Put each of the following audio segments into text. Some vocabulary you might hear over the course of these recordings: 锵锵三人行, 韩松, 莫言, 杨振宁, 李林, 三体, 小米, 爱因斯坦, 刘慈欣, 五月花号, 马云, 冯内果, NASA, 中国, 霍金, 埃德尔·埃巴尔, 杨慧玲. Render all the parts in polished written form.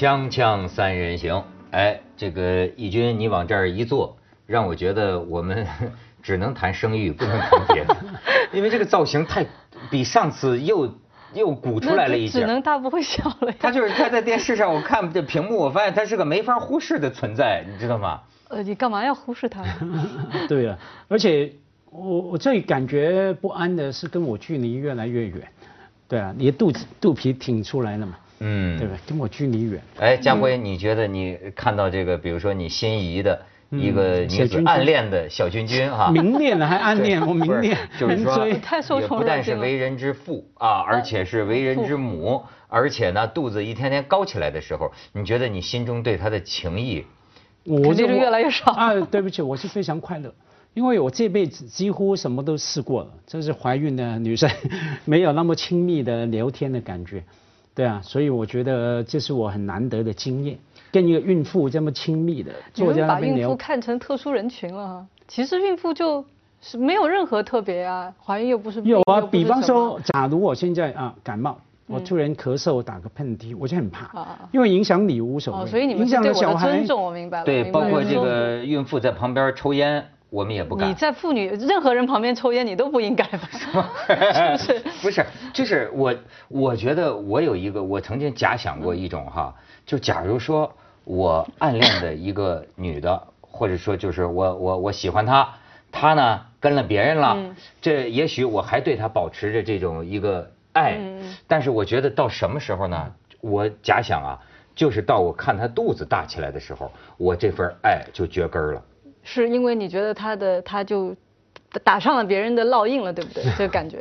锵锵三人行，哎，这个义军你往这儿一坐，让我觉得我们只能谈生育，不能谈别的，因为这个造型太比上次又鼓出来了一截，只能大不会小了。他就是他在电视上，我看这屏幕，我发现他是个没法忽视的存在，你知道吗？你干嘛要忽视他？对呀、啊，而且我最感觉不安的是跟我距离越来越远，对啊，你肚皮挺出来了嘛。嗯，对吧？跟我距离远。哎，家辉，你觉得你看到这个，比如说你心仪的一个女子暗恋的小君君哈，明恋了还暗恋，我明恋，就是说也不但是为人之父啊，而且是为人之母，而且呢肚子一天天高起来的时候，你觉得你心中对她的情谊，肯定是越来越少啊。对不起，我是非常快乐。因为我这辈子几乎什么都试过了，就是怀孕的女生没有那么亲密的聊天的感觉，对啊，所以我觉得这是我很难得的经验，跟一个孕妇这么亲密的坐在那边聊。你们把孕妇看成特殊人群了哈，其实孕妇就是没有任何特别啊，怀孕又不是有啊。比方说，假如我现在啊感冒，我突然咳嗽打个喷嚏，我就很怕，因为影响你无所谓。哦，所以你们是对我的尊重，我明白了。对，包括这个孕妇在旁边抽烟。我们也不敢。你在妇女任何人旁边抽烟，你都不应该吧？是不是？不是，就是我觉得我有一个，我曾经假想过一种哈，就假如说我暗恋的一个女的，或者说就是我喜欢她，她呢跟了别人了，这也许我还对她保持着这种一个爱，但是我觉得到什么时候呢？我假想啊，就是到我看她肚子大起来的时候，我这份爱就绝根了。是因为你觉得他就打上了别人的烙印了，对不对？这个感觉，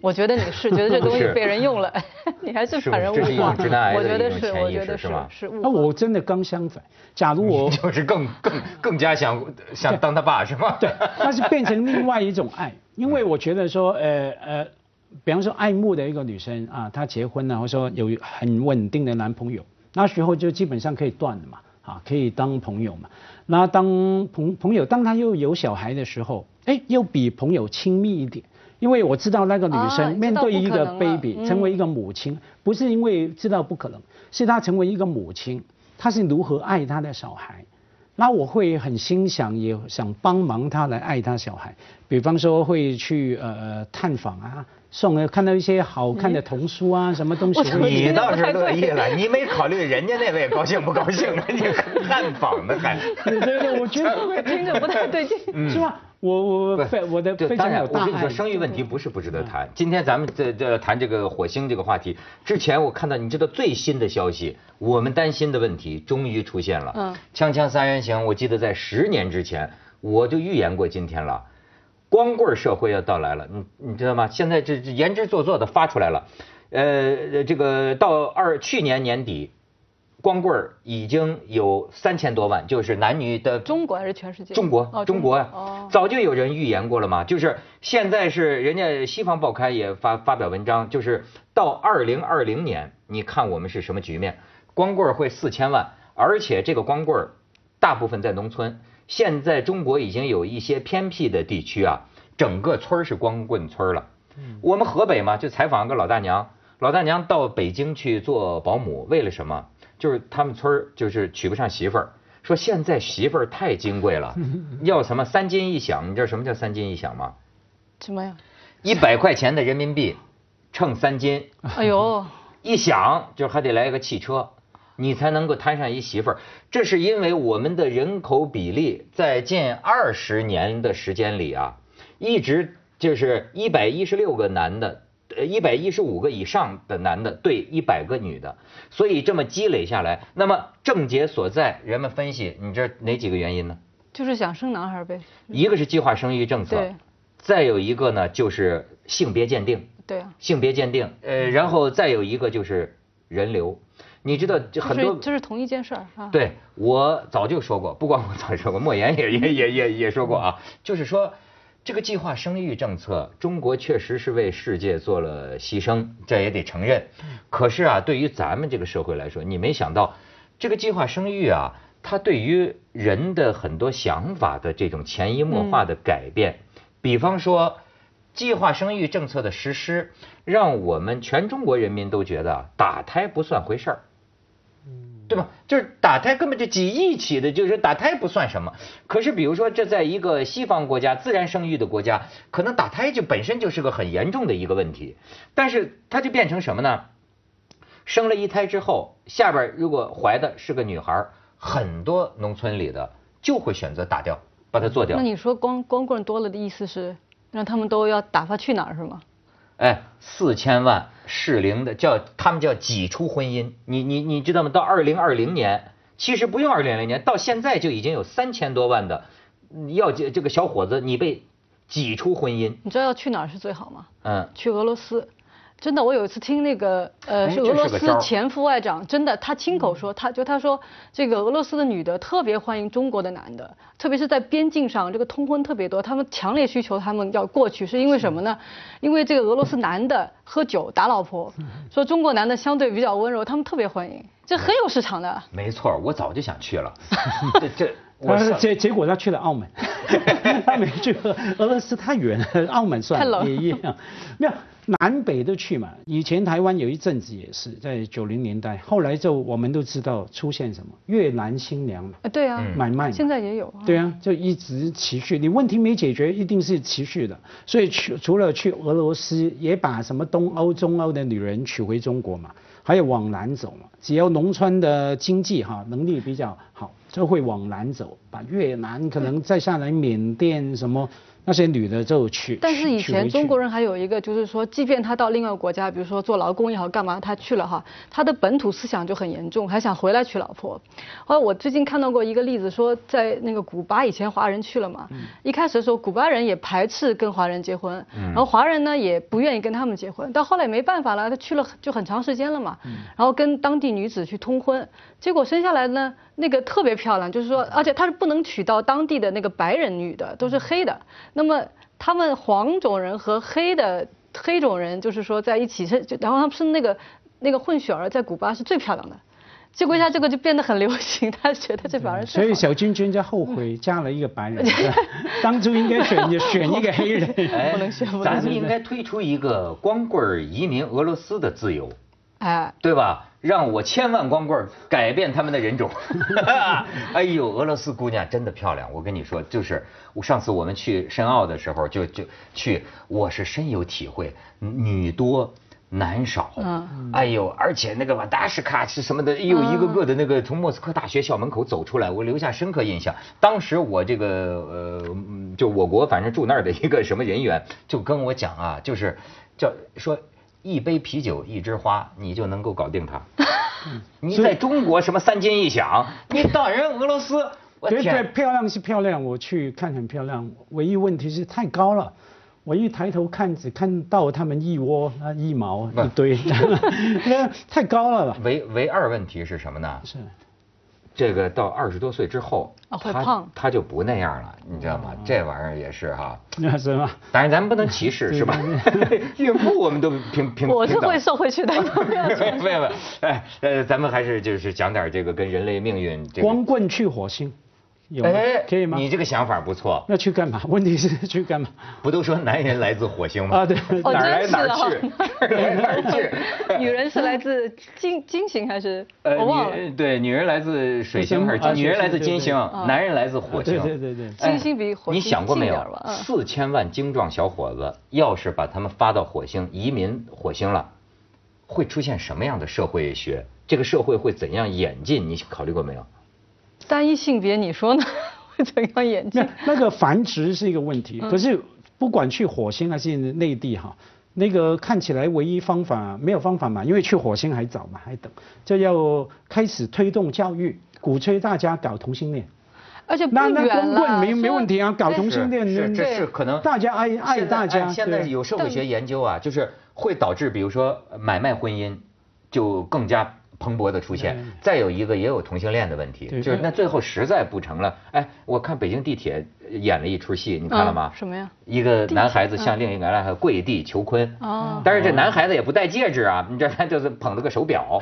我觉得你是觉得这东西被人用了，你还是反人物化。我觉得是，我觉得是。那我真的刚相反，假如我就是更加想当他爸是吗？对，但是变成另外一种爱，因为我觉得说比方说爱慕的一个女生啊，她结婚了，或者说有很稳定的男朋友，那时候就基本上可以断了嘛。啊，可以当朋友嘛？那当朋友，当他又有小孩的时候，哎，又比朋友亲密一点，因为我知道那个女生面对一个 baby，成为一个母亲，不是因为知道不可能，是她成为一个母亲，她是如何爱她的小孩。那我会很欣赏，也想帮忙她来爱她小孩，比方说会去探访啊。看到一些好看的童书啊，什么东西？你倒是乐意了，你没考虑人家那位高兴不高兴啊？你看访的还……对，我觉得听着不太对劲，是吧？我的非常有大爱。我跟你说，生育问题不是不值得谈。今天咱们这谈这个火星这个话题之前，我看到你知道最新的消息，我们担心的问题终于出现了。锵锵三人行，我记得在10年之前我就预言过今天了。光棍社会要到来了，你知道吗？现在这言之做作的发出来了，这个到去年年底，光棍已经有3000多万，就是男女的。中国还是全世界？中国呀，早就有人预言过了嘛。就是现在是人家西方报刊也发表文章，就是到2020年，你看我们是什么局面？光棍会4000万，而且这个光棍大部分在农村。现在中国已经有一些偏僻的地区啊，整个村是光棍村了。我们河北嘛，就采访一个老大娘，老大娘到北京去做保姆，为了什么？就是他们村就是娶不上媳妇儿，说现在媳妇儿太金贵了，要什么3斤1响？你知道什么叫3斤1响吗？什么呀？100块钱的人民币，称3斤。哎呦，1响就还得来一个汽车。你才能够摊上一媳妇儿，这是因为我们的人口比例在近20年的时间里啊，一直就是116个男的，115个以上的男的对100个女的，所以这么积累下来，那么症结所在，人们分析，你这哪几个原因呢？就是想生男孩呗。一个是计划生育政策，再有一个呢就是性别鉴定，对啊，性别鉴定，然后再有一个就是人流。你知道很多这是同一件事儿啊。对，我早就说过，不光我早说过，莫言也说过啊。就是说，这个计划生育政策，中国确实是为世界做了牺牲，这也得承认。可是啊，对于咱们这个社会来说，你没想到，这个计划生育啊，它对于人的很多想法的这种潜移默化的改变，比方说。计划生育政策的实施，让我们全中国人民都觉得打胎不算回事儿。对吧？就是打胎根本就几亿起的，就是打胎不算什么。可是比如说，这在一个西方国家、自然生育的国家，可能打胎就本身就是个很严重的一个问题。但是它就变成什么呢？生了一胎之后，下边如果怀的是个女孩，很多农村里的就会选择打掉，把它做掉。那你说光棍多了的意思是让他们都要打发去哪儿是吗？哎，4000万适龄的叫他们叫挤出婚姻，你知道吗？到2020年，其实不用2020年，到现在就已经有3000多万的要这个小伙子你被挤出婚姻。你知道要去哪儿是最好吗？嗯，去俄罗斯。真的，我有一次听那个是俄罗斯前副外长，真的他亲口说，他说这个俄罗斯的女的特别欢迎中国的男的，特别是在边境上这个通婚特别多，他们强烈需求他们要过去，是因为什么呢？因为这个俄罗斯男的喝酒打老婆，说中国男的相对比较温柔，他们特别欢迎，这很有市场的。没错，我早就想去了。结果他去了澳门，他没去俄罗斯太远了，澳门算了也一样。没有，南北都去嘛。以前台湾有一阵子也是在90年代，后来就我们都知道出现什么越南新娘嘛，对啊，买卖现在也有啊，对啊，就一直持续。你问题没解决，一定是持续的。所以除了去俄罗斯，也把什么东欧、中欧的女人娶回中国嘛，还有往南走嘛。只要农村的经济哈能力比较好，就会往南走，把越南可能再下来缅甸什么。那些女的就去，但是以前中国人还有一个，就是说，即便他到另外国家，比如说做劳工也好，干嘛他去了哈，他的本土思想就很严重，还想回来娶老婆。后来我最近看到过一个例子，说在那个古巴，以前华人去了嘛，一开始的时候古巴人也排斥跟华人结婚，然后华人呢也不愿意跟他们结婚，到后来没办法了，他去了就很长时间了嘛，然后跟当地女子去通婚，结果生下来呢。那个特别漂亮，就是说，而且她是不能娶到当地的那个白人女的，都是黑的。那么他们黄种人和黑种人，就是说在一起生，然后他们生那个混血儿，在古巴是最漂亮的。结果一下这个就变得很流行，他觉得这帮人。所以小君君就后悔嫁了一个白人，当初应该选一个黑人。不能选。咱们应该推出一个光棍移民俄罗斯的自由。哎，对吧？让我1000万光棍改变他们的人种。哎呦，俄罗斯姑娘真的漂亮，我跟你说，就是上次我们去申奥的时候就去，我是深有体会，女多男少。嗯，哎呦，而且那个瓦达什卡是什么的，哎呦，一个个的那个从莫斯科大学校门口走出来，我留下深刻印象。当时我这个就我国反正住那儿的一个什么人员就跟我讲啊，就是叫说。一杯啤酒，一枝花，你就能够搞定他。你在中国什么3斤一响，你到人俄罗斯，我天，漂亮是漂亮，我去看很漂亮，唯一问题是太高了。我一抬头看，只看到他们一窝一毛一堆，太高了吧。唯二问题是什么呢？是。这个到20多岁之后，会胖，他就不那样了，你知道吗？这玩意儿也是哈，那是吗？当然咱们不能歧视，是吧？孕妇我们都平，我是会瘦回去的，没有，哎，咱们还是就是讲点这个跟人类命运。光棍去火星，有可以吗？你这个想法不错。那去干嘛？问题是去干嘛？不都说男人来自火星吗？啊，对，哪来哪去，女人是来自金星还是？我忘了。对，女人来自水星还是？女人来自金星，男人来自火星。对。金星比火星。你想过没有？4000万精壮小伙子，要是把他们发到火星，移民火星了，会出现什么样的社会学？这个社会会怎样演进？你考虑过没有？单一性别，你说呢？会怎样演进？那个繁殖是一个问题，可是不管去火星还是内地哈。那个看起来唯一方法没有方法嘛，因为去火星还早嘛，还等，就要开始推动教育，鼓吹大家搞同性恋。而且不远了，那光棍没问题啊，搞同性恋这是可能大家爱大家。现在有社会学研究啊，就是会导致比如说买卖婚姻就更加蓬勃的出现。再有一个也有同性恋的问题，就是那最后实在不成了，哎，我看北京地铁演了一出戏，你看了吗？什么呀？一个男孩子向另一个男孩子跪地求婚。哦。但是这男孩子也不戴戒指啊，你这他就是捧了个手表，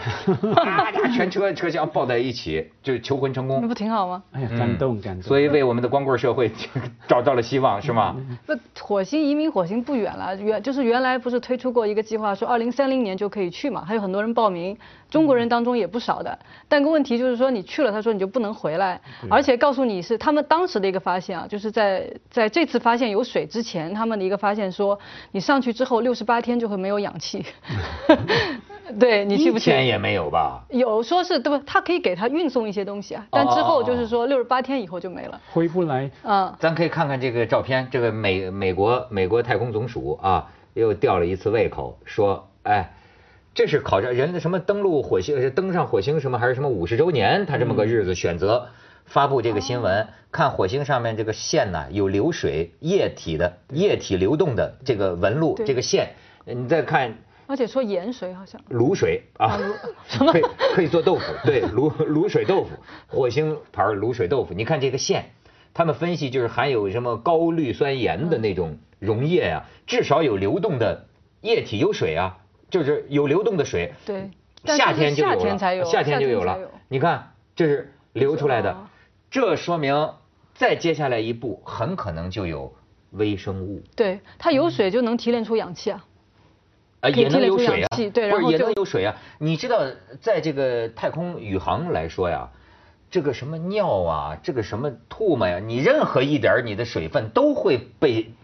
大家全车厢抱在一起，就求婚成功。那不挺好吗？哎呀，感动感动。所以为我们的光棍社会找到了希望，是吗？那火星移民火星不远了，原来不是推出过一个计划，说2030年就可以去嘛，还有很多人报名，中国人当中也不少的。但个问题就是说，你去了，他说你就不能回来，而且告诉你是他们当时的一个发现啊，就是在这次发现有水之前，他们的一个发现说，你上去之后68天就会没有氧气。对，你去不去？1000也没有吧？有说是对吧？他可以给他运送一些东西啊，但之后就是说68天以后就没了，回不来。啊，咱可以看看这个照片，这个美国太空总署啊，又吊了一次胃口，说哎，这是考察人的什么登上火星什么还是什么50周年，他这么个日子选择。发布这个新闻，看火星上面这个线呢，有流水液体流动的这个纹路，这个线，你再看，而且说盐水好像卤水啊，什么可以做豆腐，对，卤水豆腐，火星牌卤水豆腐，你看这个线，他们分析就是含有什么高氯酸盐的那种溶液啊，至少有流动的液体有水啊，就是有流动的水，对，夏天就有了，你看这是流出来的。这说明，再接下来一步很可能就有微生物。对，它有水就能提炼出氧气啊，也能有水啊，对，然后也能有水啊。你知道，在这个太空宇航来说呀，这个什么尿啊，这个什么吐沫呀，你任何一点你的水分都会被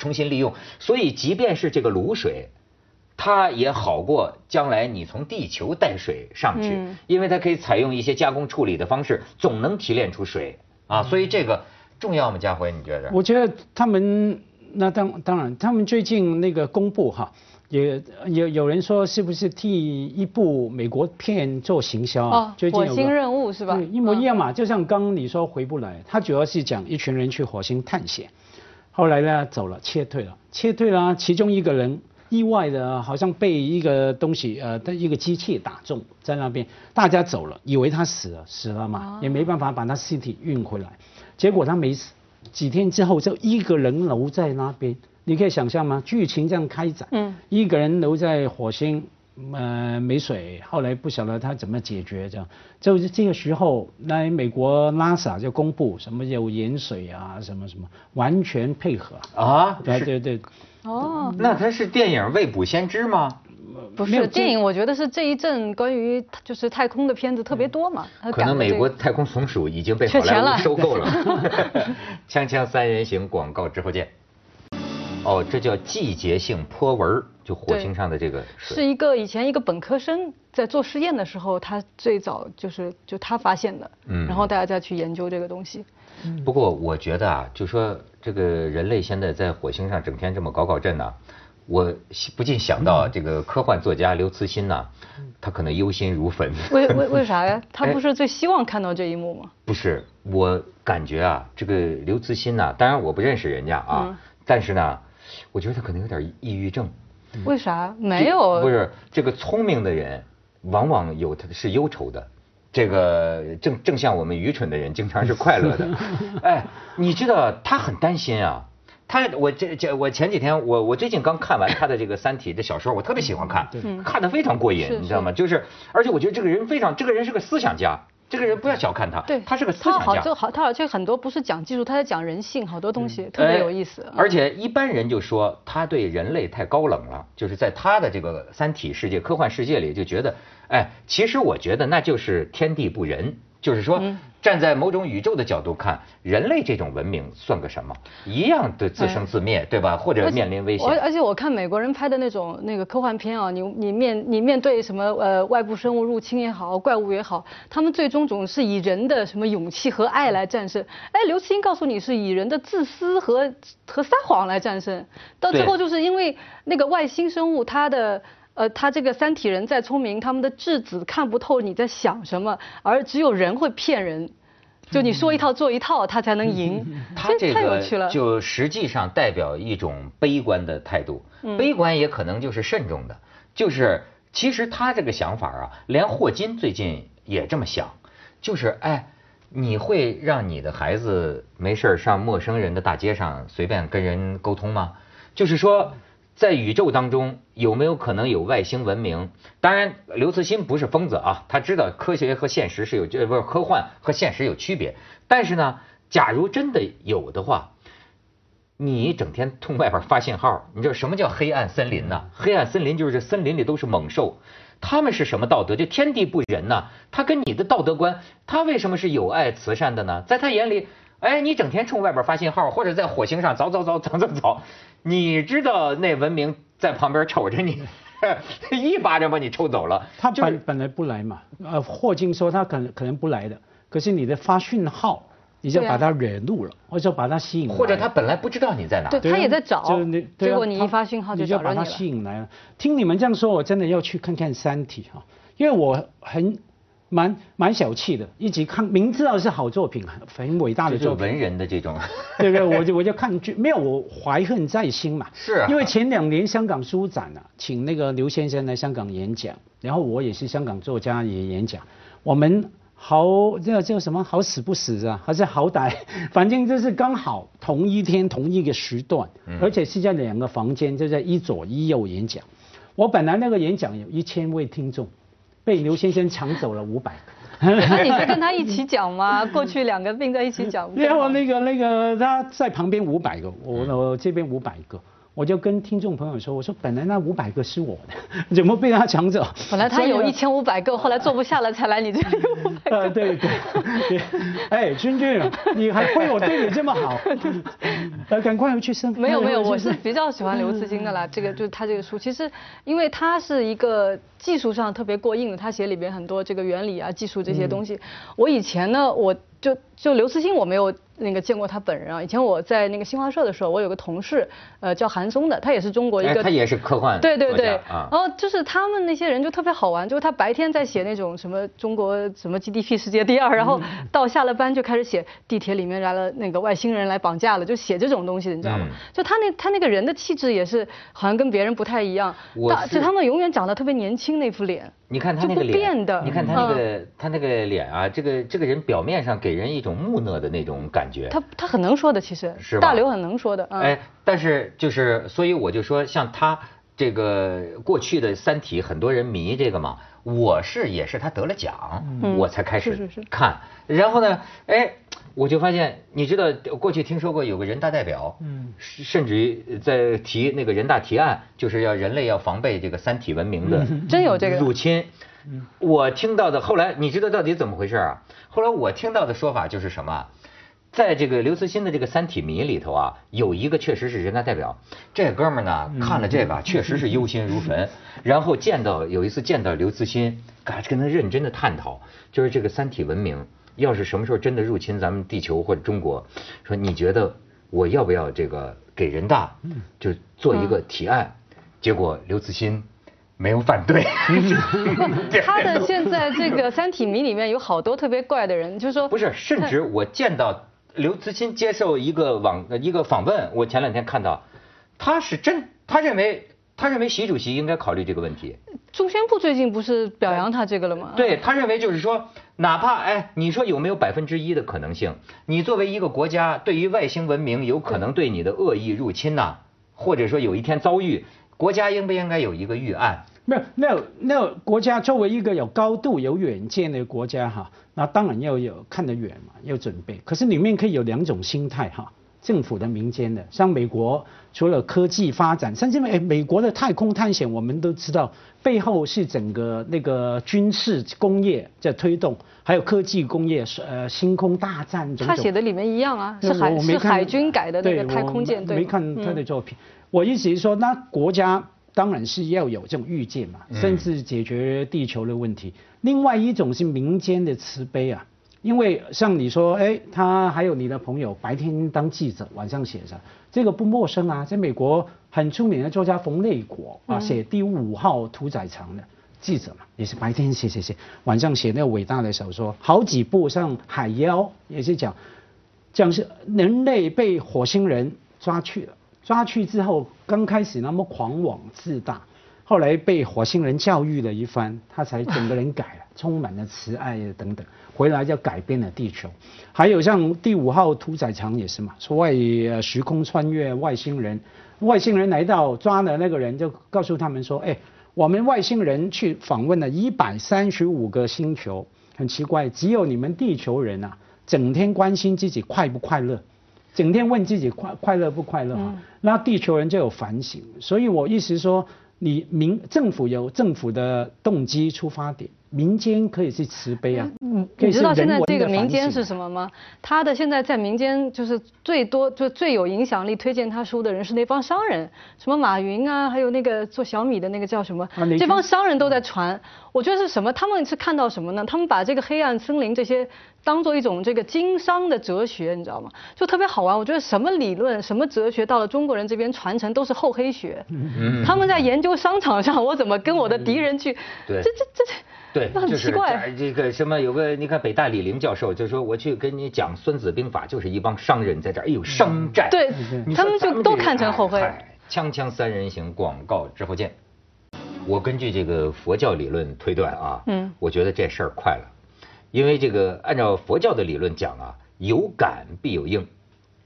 重新利用，所以即便是这个卤水。它也好过将来你从地球带水上去，因为它可以采用一些加工处理的方式，总能提炼出水啊。所以这个重要吗？家辉，你觉得？我觉得他们那当然，他们最近那个公布哈，也有人说是不是替一部美国片做行销啊？最近火星任务是吧？一模一样嘛，就像刚你说回不来，它主要是讲一群人去火星探险，后来呢走了，撤退了，其中一个人。意外的，好像被一个东西，一个机器打中，在那边，大家走了，以为他死了嘛，也没办法把他尸体运回来，结果他没死，几天之后就一个人留在那边，你可以想象吗？剧情这样开展，一个人留在火星，没水，后来不晓得他怎么解决，这样，就是这个时候，来美国 NASA 就公布什么有盐水啊，什么什么，完全配合啊，对。哦，那它是电影未卜先知吗？不是电影，我觉得是这一阵关于就是太空的片子特别多嘛。可能美国太空总署已经被好莱坞收购了。锵锵三人行广告之后见。哦，这叫季节性波纹，就火星上的这个是一个以前一个本科生在做实验的时候，他最早就他发现的，然后大家再去研究这个东西。不过我觉得啊，就说这个人类现在在火星上整天这么搞震呢，我不禁想到这个科幻作家刘慈欣呢，他可能忧心如焚。为啥呀？他不是最希望看到这一幕吗？不是，我感觉啊，这个刘慈欣呢，当然我不认识人家啊，但是呢。我觉得他可能有点抑郁症，为啥？没有，不是这个聪明的人往往有他是忧愁的，这个正像我们愚蠢的人经常是快乐的。哎，你知道他很担心啊，我前几天我最近刚看完他的这个《三体》的小说，我特别喜欢看，看得非常过瘾，你知道吗？就是而且我觉得这个人是个思想家。这个人不要小看他，对，他是个思想家。他好像很多不是讲技术，他在讲人性，好多东西特别有意思。而且一般人就说他对人类太高冷了，就是在他的这个三体世界、科幻世界里就觉得，哎，其实我觉得那就是天地不仁，就是说站在某种宇宙的角度看，人类这种文明算个什么？一样的自生自灭，对吧？或者面临危险。而且我看美国人拍的那个科幻片啊，你面对什么外部生物入侵也好，怪物也好，他们最终总是以人的什么勇气和爱来战胜。哎，刘慈欣告诉你是以人的自私和撒谎来战胜，到最后就是因为那个外星生物它的。他这个三体人再聪明，他们的质子看不透你在想什么，而只有人会骗人，就你说一套做一套，他才能赢。他这个就实际上代表一种悲观的态度，悲观也可能就是慎重的，就是其实他这个想法啊，连霍金最近也这么想，就是哎，你会让你的孩子没事上陌生人的大街上随便跟人沟通吗？就是说在宇宙当中有没有可能有外星文明？当然刘慈欣不是疯子啊，他知道科学和现实是有，不是科幻和现实有区别。但是呢，假如真的有的话，你整天冲外边发信号，你知道什么叫黑暗森林呢？黑暗森林就是这森林里都是猛兽，他们是什么道德？就天地不仁呢？他跟你的道德观，他为什么是友爱慈善的呢？在他眼里，哎，你整天冲外边发信号，或者在火星上走，你知道那文明在旁边瞅着你，一巴掌把你抽走了。他本来不来嘛，霍金说他可能不来的，可是你的发讯号。你就把他惹怒了，或者把他吸引来，或者他本来不知道你在哪，对，他也在找，结果你一发讯号就找着你了，你就把他吸引来了。听你们这样说，我真的要去看看《三体》哈，因为我蛮小气的，一直看，明知道是好作品，很伟大的作品，就是文人的这种，对不对？我就看剧，没有，我怀恨在心嘛。是啊，因为前2年香港书展啊，请那个刘先生来香港演讲，然后我也是香港作家也演讲，我们。好，这叫什么？好死不死啊，还是好歹，反正就是刚好同一天同一个时段，而且是在2个房间，就在一左一右演讲。我本来那个演讲有1000位听众，被刘先生抢走了500。那你是跟他一起讲吗？过去2个并在一起讲。然后那个他在旁边500个，我这边500个。我就跟听众朋友说，我说本来那500个是我的，怎么被他抢走？本来他有1500个，后来坐不下了才来你这里500个。对，哎，君，你还亏我对你这么好，来赶快回去生。没有，我是比较喜欢刘慈欣的啦，这个就是他这个书，其实因为他是一个技术上特别过硬的，他写里边很多这个原理啊、技术这些东西。我以前呢，我就刘慈欣我没有。那个见过他本人啊，以前我在那个新华社的时候，我有个同事，叫韩松的，他也是中国一个，他也是科幻，对，然后就是他们那些人就特别好玩，就是他白天在写那种什么中国什么 GDP 世界第2，然后到下了班就开始写地铁里面来了那个外星人来绑架了，就写这种东西，你知道吗？就他那个人的气质也是好像跟别人不太一样，就他们永远长得特别年轻那副脸。你看他那个脸，你看他那个脸啊，这个人表面上给人一种木讷的那种感觉。他很能说的，其实是大刘很能说的。哎，但是就是，所以我就说，像他这个过去的《三体》，很多人迷这个嘛。我也是他得了奖，我才开始看。然后呢，哎，我就发现，你知道过去听说过有个人大代表，甚至于在提那个人大提案，就是要人类要防备这个三体文明的真有这个入侵。我听到的后来，你知道到底怎么回事啊？后来我听到的说法就是什么？在这个刘慈欣的这个三体迷里头啊，有一个确实是人大代表，这哥们呢看了这个确实是忧心如焚，然后有一次见到刘慈欣，跟他认真的探讨，就是这个三体文明要是什么时候真的入侵咱们地球或者中国，说你觉得我要不要这个给人大就做一个提案？结果刘慈欣没有反对。他的现在这个三体迷里面有好多特别怪的人，就是说不是，甚至我见到。刘慈欣接受一个访问，我前2天看到，他认为习主席应该考虑这个问题。中宣部最近不是表扬他这个了吗？对，他认为就是说，哪怕你说有没有1%的可能性？你作为一个国家，对于外星文明有可能对你的恶意入侵呐，或者说有一天遭遇，国家应不应该有一个预案？没有，国家作为一个有高度、有远见的国家哈，那当然要有看得远嘛，要准备。可是里面可以有2种心态哈，政府的、民间的。像美国，除了科技发展，甚至美国的太空探险，我们都知道背后是整个那个军事工业在推动，还有科技工业，星空大战种种。他写的里面一样啊，是海军改的那个太空舰队。没看他的作品，我一直说那国家。当然是要有这种预见嘛，甚至解决地球的问题。另外一种是民间的慈悲啊，因为像你说，他还有你的朋友白天当记者，晚上写啥，这个不陌生啊。在美国很出名的作家冯内果啊，写第5号屠宰场的记者嘛，也是白天写，晚上写那伟大的小说，好几部像《海妖》也是讲是人类被火星人抓去了。抓去之后，刚开始那么狂妄自大，后来被火星人教育了一番，他才整个人改了，充满了慈爱等等，回来就改变了地球。还有像第五号屠宰场也是嘛，所谓时空穿越外星人，外星人来到抓了那个人，就告诉他们说，哎，我们外星人去访问了135个星球，很奇怪，只有你们地球人啊，整天关心自己快不快乐。整天问自己快乐不快乐啊，那地球人就有反省。所以我意思说，你政府有政府的动机出发点，民间可以去慈悲啊。你知道现在这个民间是什么吗？他的现在在民间就是最多就最有影响力推荐他书的人是那帮商人，什么马云啊，还有那个做小米的那个叫什么，这帮商人都在传。我觉得是什么？他们是看到什么呢？他们把这个黑暗森林这些当做一种这个经商的哲学，你知道吗？就特别好玩。我觉得什么理论、什么哲学到了中国人这边传承都是厚黑学。他们在研究商场上我怎么跟我的敌人去，对，很奇怪。这个什么有个你看北大李林教授就说我去跟你讲《孙子兵法》，就是一帮商人在这儿，哎呦商战，对他们就都看成厚黑。锵锵三人行广告之后见。我根据这个佛教理论推断啊，我觉得这事儿快了，因为这个按照佛教的理论讲啊，有感必有应，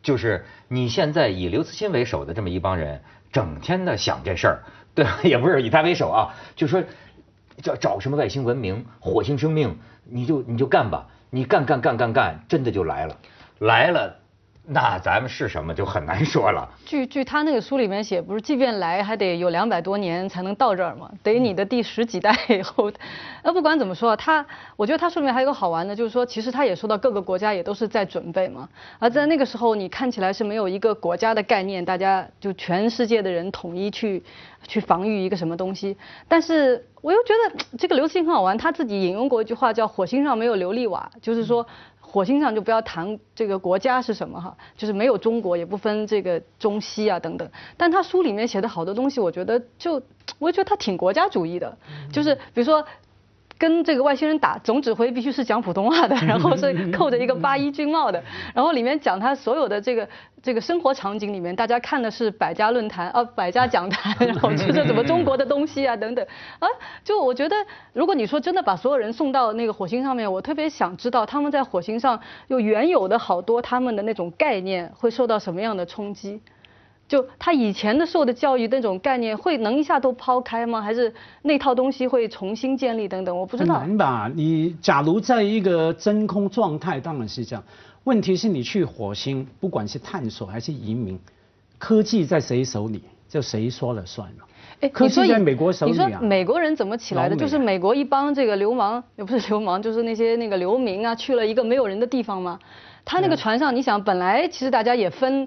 就是你现在以刘慈欣为首的这么一帮人，整天的想这事儿，对，也不是以他为首啊，就说找什么外星文明、火星生命，你就干吧，你干，真的就来了。那咱们是什么就很难说了。据他那个书里面写，不是即便来还得有200多年才能到这儿嘛，得你的第10几代以后。那不管怎么说，我觉得他书里面还有个好玩的，就是说其实他也说到各个国家也都是在准备嘛。而在那个时候，你看起来是没有一个国家的概念，大家就全世界的人统一去防御一个什么东西。但是我又觉得这个刘慈欣很好玩，他自己引用过一句话叫“火星上没有琉璃瓦”，就是说。火星上就不要谈这个国家是什么哈，就是没有中国，也不分这个中西啊等等。但他书里面写的好多东西，我觉得他挺国家主义的，就是比如说跟这个外星人打，总指挥必须是讲普通话的，然后是扣着一个81军帽的，然后里面讲他所有的这个生活场景里面，大家看的是百家论坛啊、百家讲坛，然后就是怎么中国的东西啊等等啊。就我觉得，如果你说真的把所有人送到那个火星上面，我特别想知道他们在火星上有原有的好多他们的那种概念会受到什么样的冲击。就他以前的受的教育那种概念会能一下都抛开吗？还是那套东西会重新建立等等？我不知道。很难吧？你假如在一个真空状态，当然是这样。问题是你去火星，不管是探索还是移民，科技在谁手里，就谁说了算了。哎，科技在美国手里啊。你说美国人怎么起来的？就是美国一帮这个流氓，也不是流氓，就是那些那个流民啊，去了一个没有人的地方嘛。他那个船上，你想，本来其实大家也分。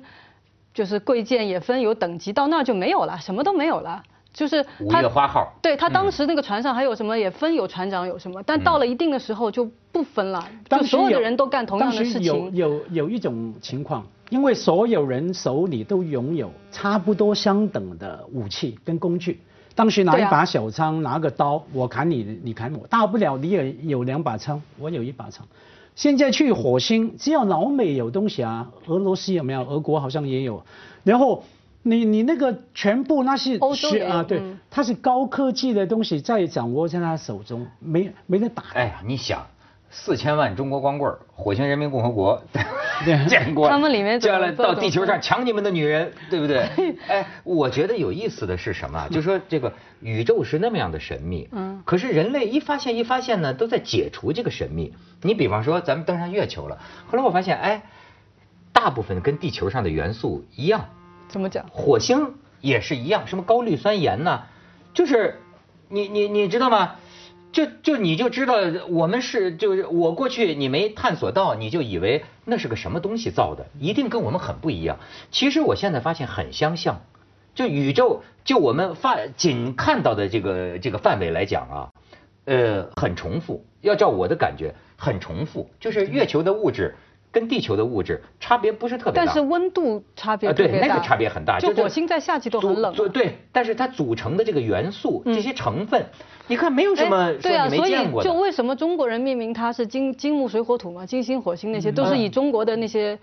就是贵贱也分有等级，到那儿就没有了，什么都没有了。就是五月花号，对他当时那个船上还有什么也分有船长有什么，但到了一定的时候就不分了，就所有的人都干同样的事情。有一种情况，因为所有人手里都拥有差不多相等的武器跟工具。当时拿一把小枪，拿个刀，我砍你，你砍我，大不了你也有2把枪，我有1把枪。现在去火星，只有老美有东西啊，俄罗斯有没有？俄国好像也有。然后你那个全部那是欧洲啊，对，它是高科技的东西在掌握在他手中，没得打。哎，你想，4000万中国光棍，火星人民共和国建国，他们里面叫了到地球上抢你们的女人，对不对？哎，我觉得有意思的是什么？就说这个宇宙是那么样的神秘，可是人类一发现呢，都在解除这个神秘。你比方说咱们登上月球了，后来我发现，哎，大部分跟地球上的元素一样。怎么讲？火星也是一样，什么高氯酸盐呢？就是你知道吗？就你就知道我们就是我过去你没探索到，你就以为那是个什么东西造的，一定跟我们很不一样。其实我现在发现很相像，就宇宙就我们仅看到的这个范围来讲啊，很重复。要照我的感觉，很重复，就是月球的物质跟地球的物质差别不是特别大，但是温度差别特别大，对，那个差别很大。就火星在夏季都很冷，对，但是它组成的这个元素、这些成分，你看没有什么说你没见过的。所以就为什么中国人命名它是金木水火土嘛，金星火星那些都是以中国的那些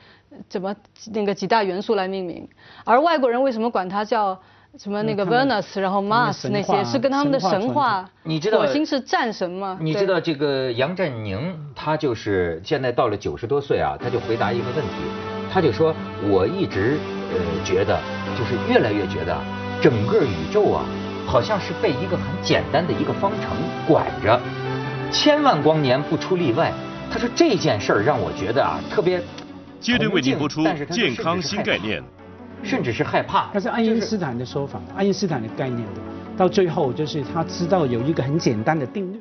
怎么那个几大元素来命名，而外国人为什么管它叫什么那个 Venus， 然后 Mars 那些是跟他们的神话，你知道火星是战神吗？你知道这个杨振宁，他就是现在到了90多岁啊，他就回答一个问题，他就说我一直觉得，就是越来越觉得整个宇宙啊，好像是被一个很简单的一个方程管着，1000万光年不出例外。他说这件事儿让我觉得啊特别，接着为您播出健康新概念。 甚至是害怕，但是爱因斯坦的说法，爱因斯坦的概念的，到最后就是他知道有一个很简单的定律。